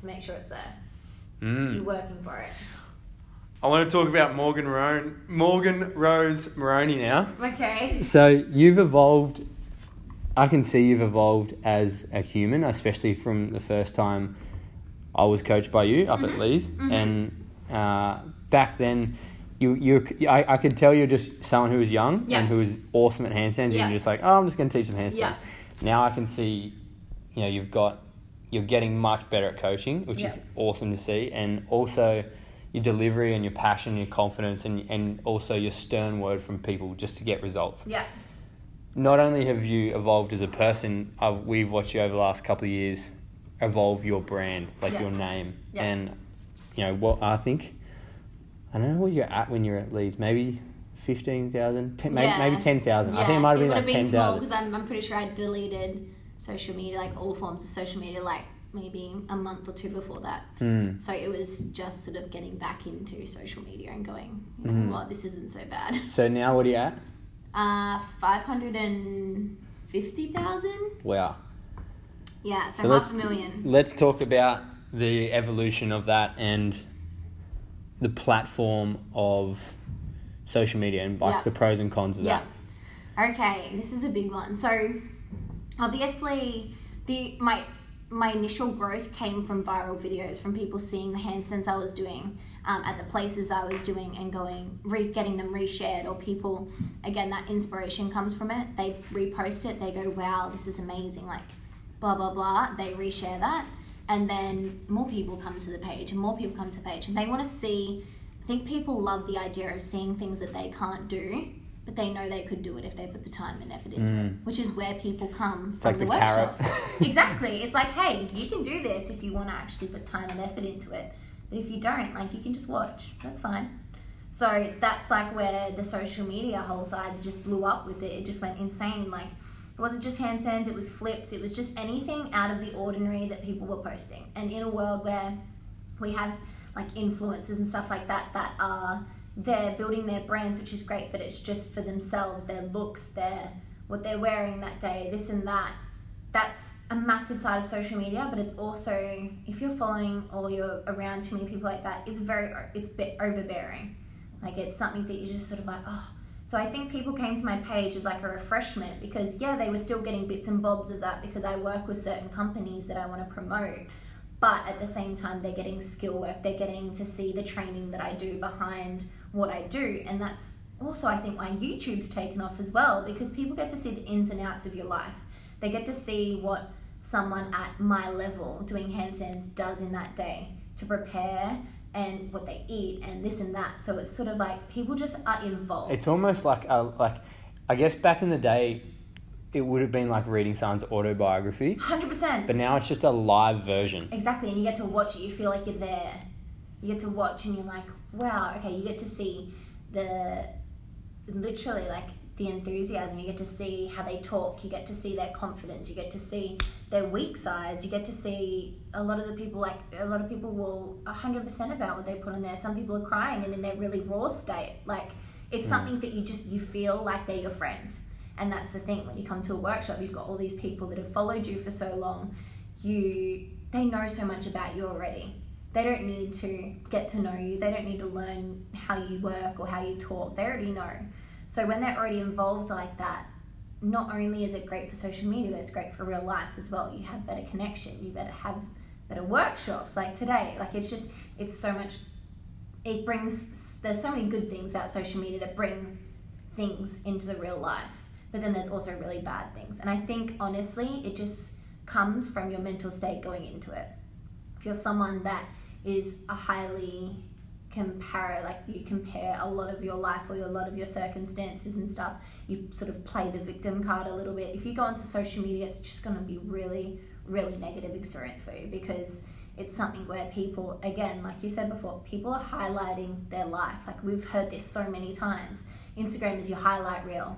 to make sure it's there. Mm. You're working for it. I want to talk about Morgan Roan, Morgan Rose Moroney now. Okay. So you've evolved I can see you've evolved as a human, especially from the first time I was coached by you up mm-hmm. at Lee's. Mm-hmm. And uh, back then, you you I, I could tell you're just someone who was young yeah. and who was awesome at handstands. Yeah. And you're just like, oh, I'm just going to teach them handstands. Yeah. Now I can see, you know, you've got, you're getting much better at coaching, which yeah. is awesome to see. And also your delivery and your passion, your confidence, and, and also your stern word from people just to get results. Yeah. Not only have you evolved as a person, I've, we've watched you over the last couple of years evolve your brand, like yeah. your name. Yeah. And, you know, what I think, I don't know where you're at when you're at Leeds, maybe fifteen thousand, ten, yeah. maybe, maybe ten thousand. Yeah. I think it might have been like ten thousand. It would have been small because I'm, I'm pretty sure I deleted social media, like all forms of social media, like maybe a month or two before that. Mm. So it was just sort of getting back into social media and going, you know, mm. well, this isn't so bad. So now what are you at? Uh, five hundred fifty thousand. Wow. Yeah, so, so half let's, a million. Let's talk about the evolution of that and the platform of social media and like yep. the pros and cons of yep. that. Okay, this is a big one. So obviously the my my initial growth came from viral videos, from people seeing the handstands I was doing. Um, at the places I was doing and going, re- getting them reshared, or people, again, that inspiration comes from it. They repost it. They go, wow, this is amazing. Like, blah, blah, blah. They reshare that. And then more people come to the page and more people come to the page. And they want to see, I think people love the idea of seeing things that they can't do, but they know they could do it if they put the time and effort into mm. it, which is where people come it's from like the, the workshops. Exactly. It's like, hey, you can do this if you want to actually put time and effort into it. But if you don't, like, you can just watch. That's fine. So that's, like, where the social media whole side just blew up with it. It just went insane. Like, it wasn't just handstands. It was flips. It was just anything out of the ordinary that people were posting. And in a world where we have, like, influencers and stuff like that that are, they're building their brands, which is great, but it's just for themselves, their looks, their what they're wearing that day, this and that. That's a massive side of social media, but it's also, if you're following or you're around too many people like that, it's very, it's a bit overbearing. Like, it's something that you're just sort of like, oh. So I think people came to my page as like a refreshment because, yeah, they were still getting bits and bobs of that because I work with certain companies that I want to promote. But at the same time, they're getting skill work. They're getting to see the training that I do behind what I do. And that's also, I think, why YouTube's taken off as well, because people get to see the ins and outs of your life. They get to see what someone at my level doing handstands does in that day to prepare and what they eat and this and that. So it's sort of like people just are involved. It's almost like, a, like I guess back in the day, it would have been like reading someone's autobiography. one hundred percent. But now it's just a live version. Exactly. And you get to watch it. You feel like you're there. You get to watch and you're like, wow, okay, you get to see the literally like the enthusiasm, you get to see how they talk, you get to see their confidence, you get to see their weak sides, you get to see a lot of the people, like a lot of people will one hundred percent about what they put on there. Some people are crying and in their really raw state. Like it's mm. something that you just, you feel like they're your friend. And that's the thing, when you come to a workshop, you've got all these people that have followed you for so long, you, they know so much about you already. They don't need to get to know you. They don't need to learn how you work or how you talk. They already know. So when they're already involved like that, not only is it great for social media, but it's great for real life as well. You have better connection. You better have better workshops like today. Like it's just, it's so much, it brings, there's so many good things about social media that bring things into the real life. But then there's also really bad things. And I think honestly, it just comes from your mental state going into it. If you're someone that is a highly compare, like you compare a lot of your life or a lot of your circumstances and stuff, you sort of play the victim card a little bit. If you go onto social media, it's just going to be really, really negative experience for you, because it's something where people, again, like you said before, people are highlighting their life. Like we've heard this so many times. Instagram is your highlight reel.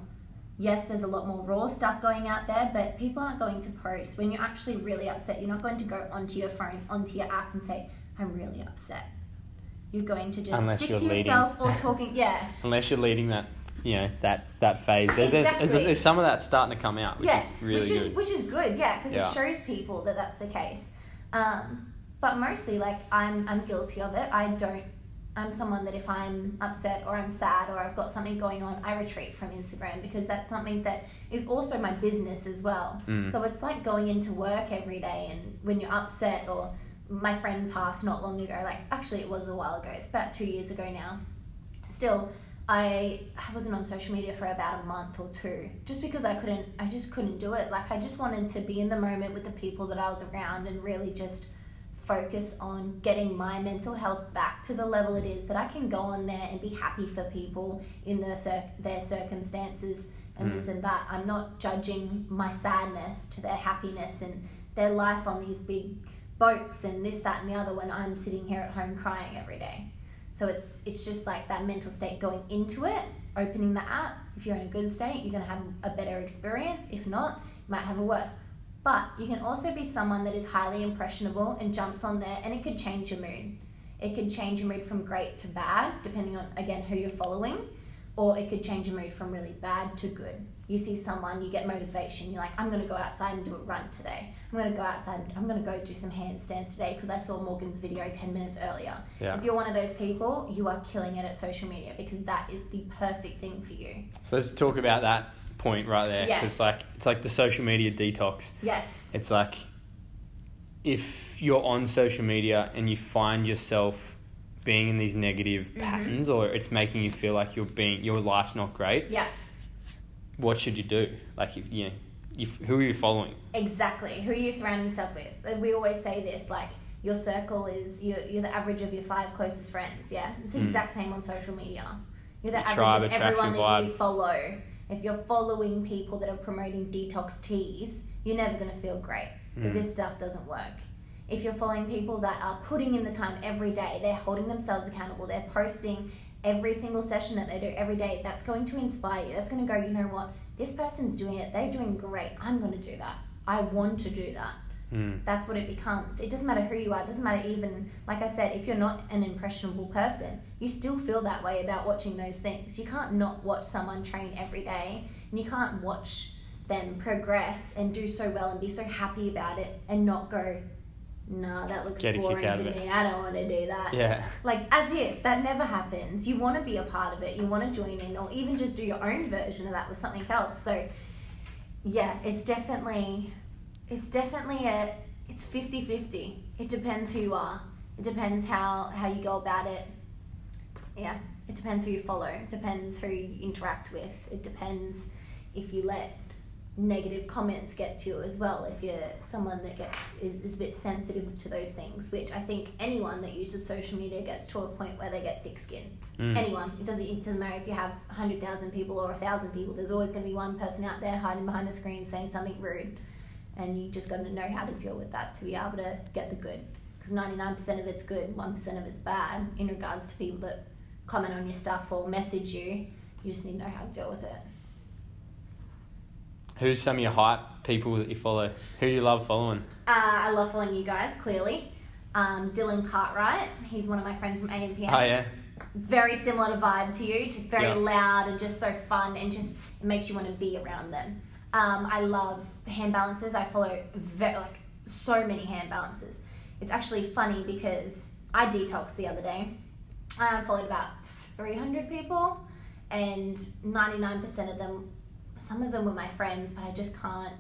Yes, there's a lot more raw stuff going out there, but people aren't going to post. When you're actually really upset, you're not going to go onto your phone, onto your app and say, I'm really upset. You're going to just Unless stick to leading. yourself or talking, yeah. Unless you're leading that, you know, that, that phase. There's, exactly. there's, there's, there's some of that starting to come out, which yes, is really which is, good. which is good, yeah, because yeah. it shows people that that's the case. Um, but mostly, like, I'm I'm guilty of it. I don't I'm someone that if I'm upset or I'm sad or I've got something going on, I retreat from Instagram because that's something that is also my business as well. Mm. So it's like going into work every day, and when you're upset, or my friend passed not long ago, like actually it was a while ago, it's about two years ago now. Still, I, I wasn't on social media for about a month or two just because I couldn't, I just couldn't do it. Like I just wanted to be in the moment with the people that I was around and really just focus on getting my mental health back to the level it is that I can go on there and be happy for people in their cir- their circumstances and mm. this and that. I'm not judging my sadness to their happiness and their life on these big boats and this, that and the other when I'm sitting here at home crying every day. So it's it's just like that mental state going into it, opening the app. If you're in a good state, you're going to have a better experience. If not, you might have a worse. But you can also be someone that is highly impressionable and jumps on there, and it could change your mood. It could change your mood from great to bad, depending on, again, who you're following, or it could change your mood from really bad to good. You see someone, you get motivation. You're like, I'm going to go outside and do a run today. I'm going to go outside and I'm going to go do some handstands today because I saw Morgan's video ten minutes earlier. Yeah. If you're one of those people, you are killing it at social media because that is the perfect thing for you. So let's talk about that point right there. Yes. 'Cause like, it's like the social media detox. Yes. It's like if you're on social media and you find yourself being in these negative mm-hmm. patterns, or it's making you feel like you're being, your life's not great. Yeah. What should you do? Like, you, you know, you, who are you following? Exactly. Who are you surrounding yourself with? We always say this, like, your circle is, you're, you're the average of your five closest friends, yeah? It's the mm. exact same on social media. You're the, the average of everyone that vibe. You follow. If you're following people that are promoting detox teas, you're never going to feel great because mm. this stuff doesn't work. If you're following people that are putting in the time every day, they're holding themselves accountable, they're posting every single session that they do every day, that's going to inspire you. That's going to go, you know what? This person's doing it. They're doing great. I'm going to do that. I want to do that. Mm. That's what it becomes. It doesn't matter who you are. It doesn't matter even, like I said, if you're not an impressionable person, you still feel that way about watching those things. You can't not watch someone train every day, and you can't watch them progress and do so well and be so happy about it and not go, nah, that looks boring to me. I don't want to do that. Yeah. Like, as if that never happens. You want to be a part of it. You want to join in, or even just do your own version of that with something else. So, yeah, it's definitely, it's definitely a, it's fifty-fifty. It depends who you are. It depends how, how you go about it. Yeah. It depends who you follow. It depends who you interact with. It depends if you let negative comments get to you as well, if you're someone that gets is, is a bit sensitive to those things, which I think anyone that uses social media gets to a point where they get thick skin. Mm. Anyone. It doesn't, it doesn't matter if you have one hundred thousand people or one thousand people. There's always going to be one person out there hiding behind a screen saying something rude, and you just got to know how to deal with that to be able to get the good, because ninety-nine percent of it's good, one percent of it's bad in regards to people that comment on your stuff or message you. You just need to know how to deal with it. Who's some of your hype people that you follow? Who do you love following? Uh, I love following you guys, clearly. Um, Dylan Cartwright. He's one of my friends from A M P M. Oh, yeah. Very similar to vibe to you. Just very yeah. loud and just so fun, and just it makes you want to be around them. Um, I love hand balancers. I follow very, like so many hand balancers. It's actually funny because I detoxed the other day. I followed about three hundred people, and ninety-nine percent of them, some of them were my friends, but I just can't.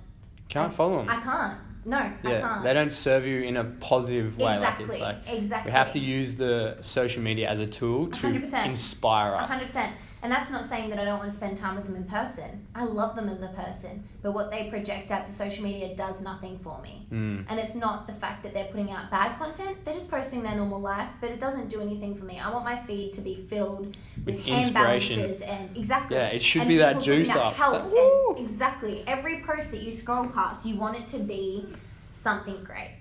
Can't I, follow them. I can't. No, yeah, I can't. They don't serve you in a positive way. Exactly. Like it's like, exactly. We have to use the social media as a tool to one hundred percent inspire us. one hundred percent. And that's not saying that I don't want to spend time with them in person. I love them as a person, but what they project out to social media does nothing for me. Mm. And it's not the fact that they're putting out bad content. They're just posting their normal life, but it doesn't do anything for me. I want my feed to be filled with, with hand balances and exactly. Yeah, it should and be that juice up. That, exactly. Every post that you scroll past, you want it to be something great.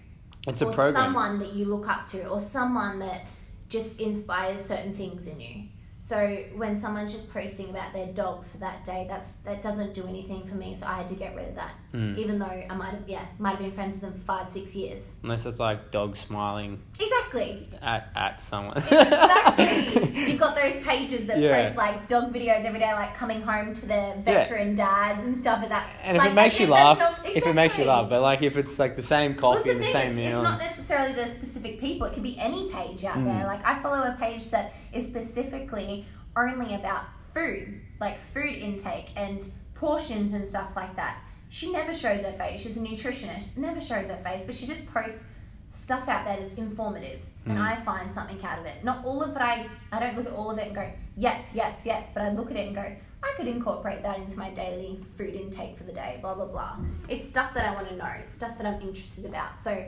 It's a program. Or someone that you look up to, or someone that just inspires certain things in you. So when someone's just posting about their dog for that day, that's that doesn't do anything for me. So I had to get rid of that, mm. even though I might have yeah might have been friends with them for five six years. Unless it's like dog smiling. Exactly. Exactly. At, at someone. Exactly. You've got those pages that yeah. post like dog videos every day, like coming home to the veteran yeah. dads and stuff like that. And like, if it makes you laugh, not, exactly. if it makes you laugh, but like if it's like the same coffee well, and the same it's, meal. It's not necessarily the specific people. It could be any page out mm. there. Like I follow a page that is specifically only about food, like food intake and portions and stuff like that. She never shows her face. She's a nutritionist. Never shows her face, but she just posts stuff out there that's informative, and mm. I find something out of it. Not all of it. I I don't look at all of it and go yes, yes, yes. But I look at it and go, I could incorporate that into my daily food intake for the day. Blah blah blah. It's stuff that I want to know. It's stuff that I'm interested about. So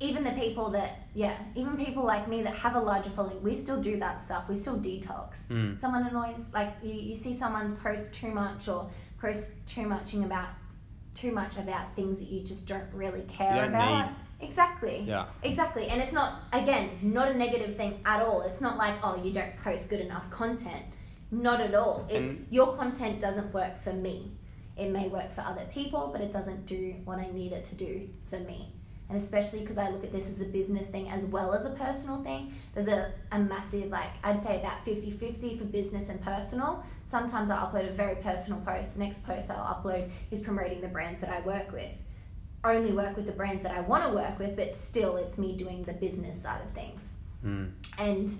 even the people that yeah, even people like me that have a larger following, we still do that stuff. We still detox. Mm. Someone annoys like you. You see someone's post too much or post too muching about. too much about things that you just don't really care don't about. Need. Exactly. Yeah. Exactly. And it's not, again, not a negative thing at all. It's not like, oh, you don't post good enough content. Not at all. It's and your content doesn't work for me. It may work for other people, but it doesn't do what I need it to do for me. And especially because I look at this as a business thing as well as a personal thing. There's a, a massive, like, I'd say about fifty-fifty for business and personal. Sometimes I'll upload a very personal post. The next post I'll upload is promoting the brands that I work with. I only work with the brands that I want to work with, but still it's me doing the business side of things. Mm. And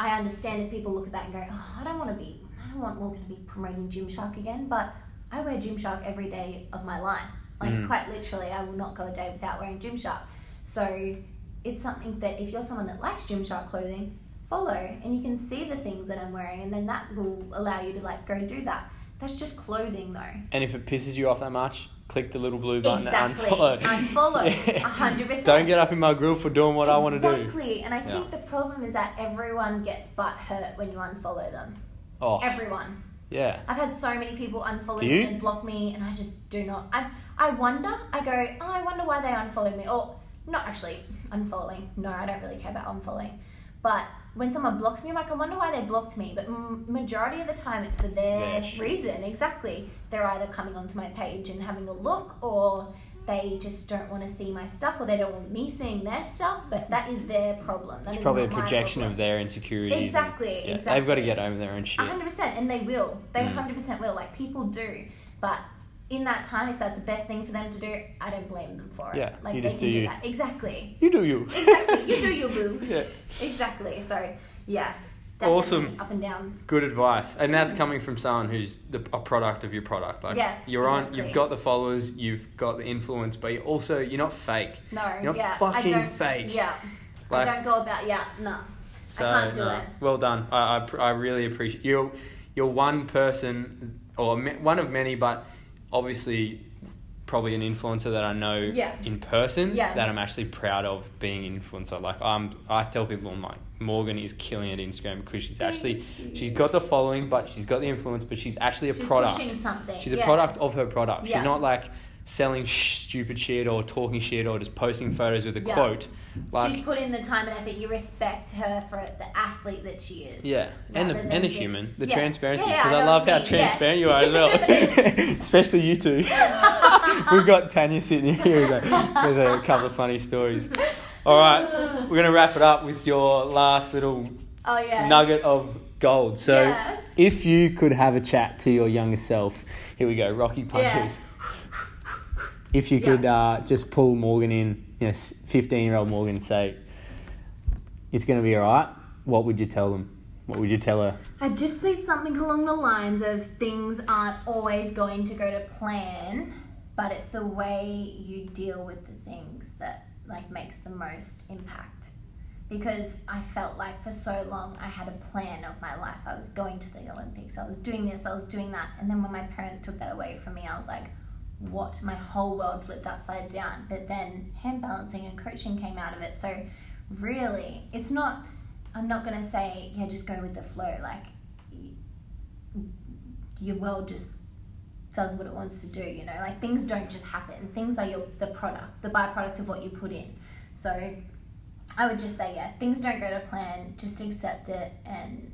I understand if people look at that and go, oh, I don't want to be, I don't want Morgan to be promoting Gymshark again, but I wear Gymshark every day of my life. Like mm. quite literally, I will not go a day without wearing Gymshark. So it's something that if you're someone that likes Gymshark clothing, follow and you can see the things that I'm wearing, and then that will allow you to like go do that. That's just clothing though. And if it pisses you off that much, click the little blue button exactly. and unfollow. Unfollow, yeah. one hundred percent. Don't get up in my grill for doing what exactly. I want to do. Exactly, and I think yeah. the problem is that everyone gets butt hurt when you unfollow them. Oh. Everyone. Yeah. I've had so many people unfollow me and block me, and I just do not. I I wonder. I go, oh, I wonder why they unfollowed me. Or not actually unfollowing. No, I don't really care about unfollowing. But when someone blocks me, I'm like, I wonder why they blocked me. But m- majority of the time, it's for their yeah, sure. reason. Exactly. They're either coming onto my page and having a look, or they just don't want to see my stuff, or they don't want me seeing their stuff, but that is their problem. That it's probably a projection of their insecurities. Exactly, and, yeah, exactly. They've got to get over their own shit. one hundred percent, and they will. They mm. one hundred percent will. Like, people do. But in that time, if that's the best thing for them to do, I don't blame them for it. Yeah, like, you just do you. Do that. Exactly. You do you. Exactly. You do you, boo. Yeah. Exactly. So, yeah. Awesome. Up and down. Good advice. And that's coming from someone who's the, a product of your product. Like yes, you're on exactly. you've got the followers, you've got the influence, but you're also you're not fake. No, you're not yeah. fucking I don't, fake. Yeah. Like, I don't go about yeah, no. So, I can't do no. it. Well done. I, I I really appreciate you're you're one person or me, one of many, but obviously probably an influencer that I know yeah. in person yeah. that I'm actually proud of being an influencer. Like I'm I tell people I'm like Morgan is killing it at Instagram because she's actually she's got the following, but she's got the influence, but she's actually a she's product. She's pushing something. She's yeah. a product of her product. Yeah. She's not like selling sh- stupid shit or talking shit or just posting photos with a yeah. quote. Like, she's put in the time and effort. You respect her for the athlete that she is. Yeah, and the, and a just, human. The yeah. transparency. Because yeah, yeah, I, I love how transparent yeah. you are as well. Especially you two. We've got Tanya sitting here. There's a couple of funny stories. All right, we're going to wrap it up with your last little oh, yeah. nugget of gold. So yeah. if you could have a chat to your younger self, here we go, Rocky punches. Yeah. If you yeah. could uh, just pull Morgan in, you know, fifteen-year-old Morgan, and say, it's going to be all right, what would you tell them? What would you tell her? I'd just say something along the lines of things aren't always going to go to plan, but it's the way you deal with the things that like makes the most impact, because I felt like for so long I had a plan of my life. I was going to the Olympics, I was doing this, I was doing that, and then when my parents took that away from me, I was like, what? My whole world flipped upside down. But then hand balancing and coaching came out of it. So really, it's not, I'm not going to say yeah just go with the flow, like your world just does what it wants to do, you know, like things don't just happen. Things are your the product, the byproduct of what you put in. So I would just say, yeah, things don't go to plan, just accept it, and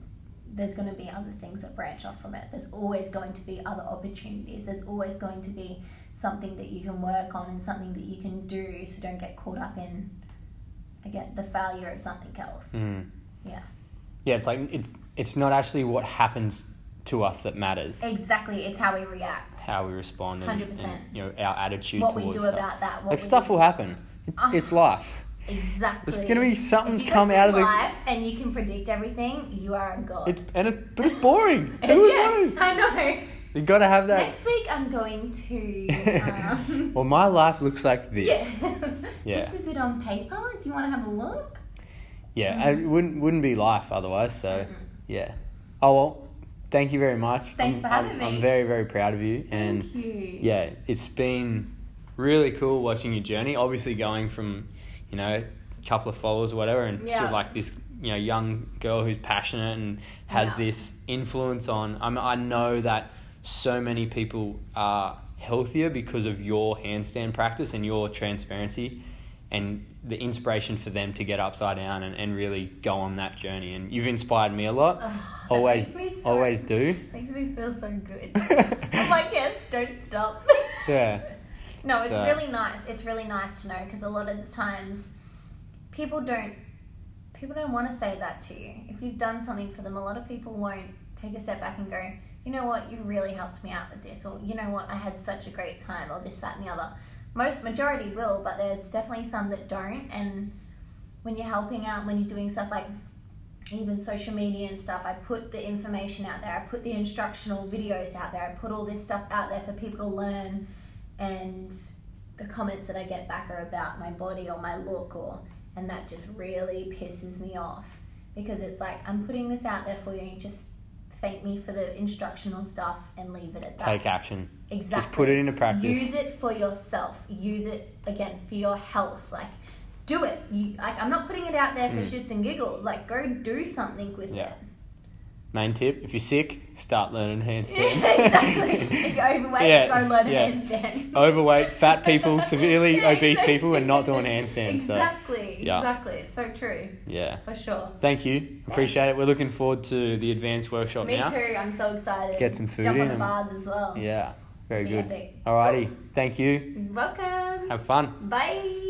there's going to be other things that branch off from it. There's always going to be other opportunities. There's always going to be something that you can work on and something that you can do, so don't get caught up in, again, the failure of something else. Mm. Yeah. Yeah, it's like, it, it's not actually what happens to us that matters. Exactly. It's how we react. It's how we respond. And, one hundred percent. And, you know, our attitude what towards stuff. What we do about that. Like, stuff do. Will happen. Oh. It's life. Exactly. There's going to be something come out of the... If you life and you can predict everything, you are a god. It, and it, but it's boring. Who would know? I know. You've got to have that. Next week I'm going to... Um... well, my life looks like this. Yeah. yeah. This is it on paper if you want to have a look. Yeah, mm-hmm. It wouldn't, wouldn't be life otherwise, so mm-hmm. yeah. Oh, well... Thank you very much. Thanks I'm, for having I'm, me. I'm very, very proud of you. And Thank you. Yeah, it's been really cool watching your journey. Obviously going from, you know, a couple of followers or whatever and yeah. sort of like this, you know, young girl who's passionate and has yeah. this influence on... I mean, I know that so many people are healthier because of your handstand practice and your transparency and the inspiration for them to get upside down and, and really go on that journey. And you've inspired me a lot. Oh, always so, always do. Makes me feel so good. I'm like, yes, don't stop. Yeah. No, it's so. really nice. It's really nice to know because a lot of the times people don't people don't want to say that to you. If you've done something for them, a lot of people won't take a step back and go, you know what, you really helped me out with this, or you know what, I had such a great time, or this, that and the other. Most majority will, but there's definitely some that don't. And when you're helping out, when you're doing stuff like even social media and stuff, I put the information out there. I put the instructional videos out there. I put all this stuff out there for people to learn. And the comments that I get back are about my body or my look, or and that just really pisses me off because it's like, I'm putting this out there for you. And just thank me for the instructional stuff and leave it at that. Take action. Exactly. Just put it into practice. Use it for yourself. Use it, again, for your health. Like, do it. You, like, I'm not putting it out there for mm. shits and giggles. Like, go do something with yeah. it. Main tip, if you're sick, start learning handstands. Yeah, exactly. If you're overweight, yeah, go learn yeah. handstands. Overweight, fat people, severely yeah, obese exactly. people, and not doing handstands. Exactly, so, yeah. exactly. It's so true. Yeah. For sure. Thank you. Thanks. Appreciate it. We're looking forward to the advanced workshop Me now. Me too. I'm so excited. Get some food Jump in. Jump on the bars as well. Yeah. Very yeah, good. All righty. Cool. Thank you. You're welcome. Have fun. Bye.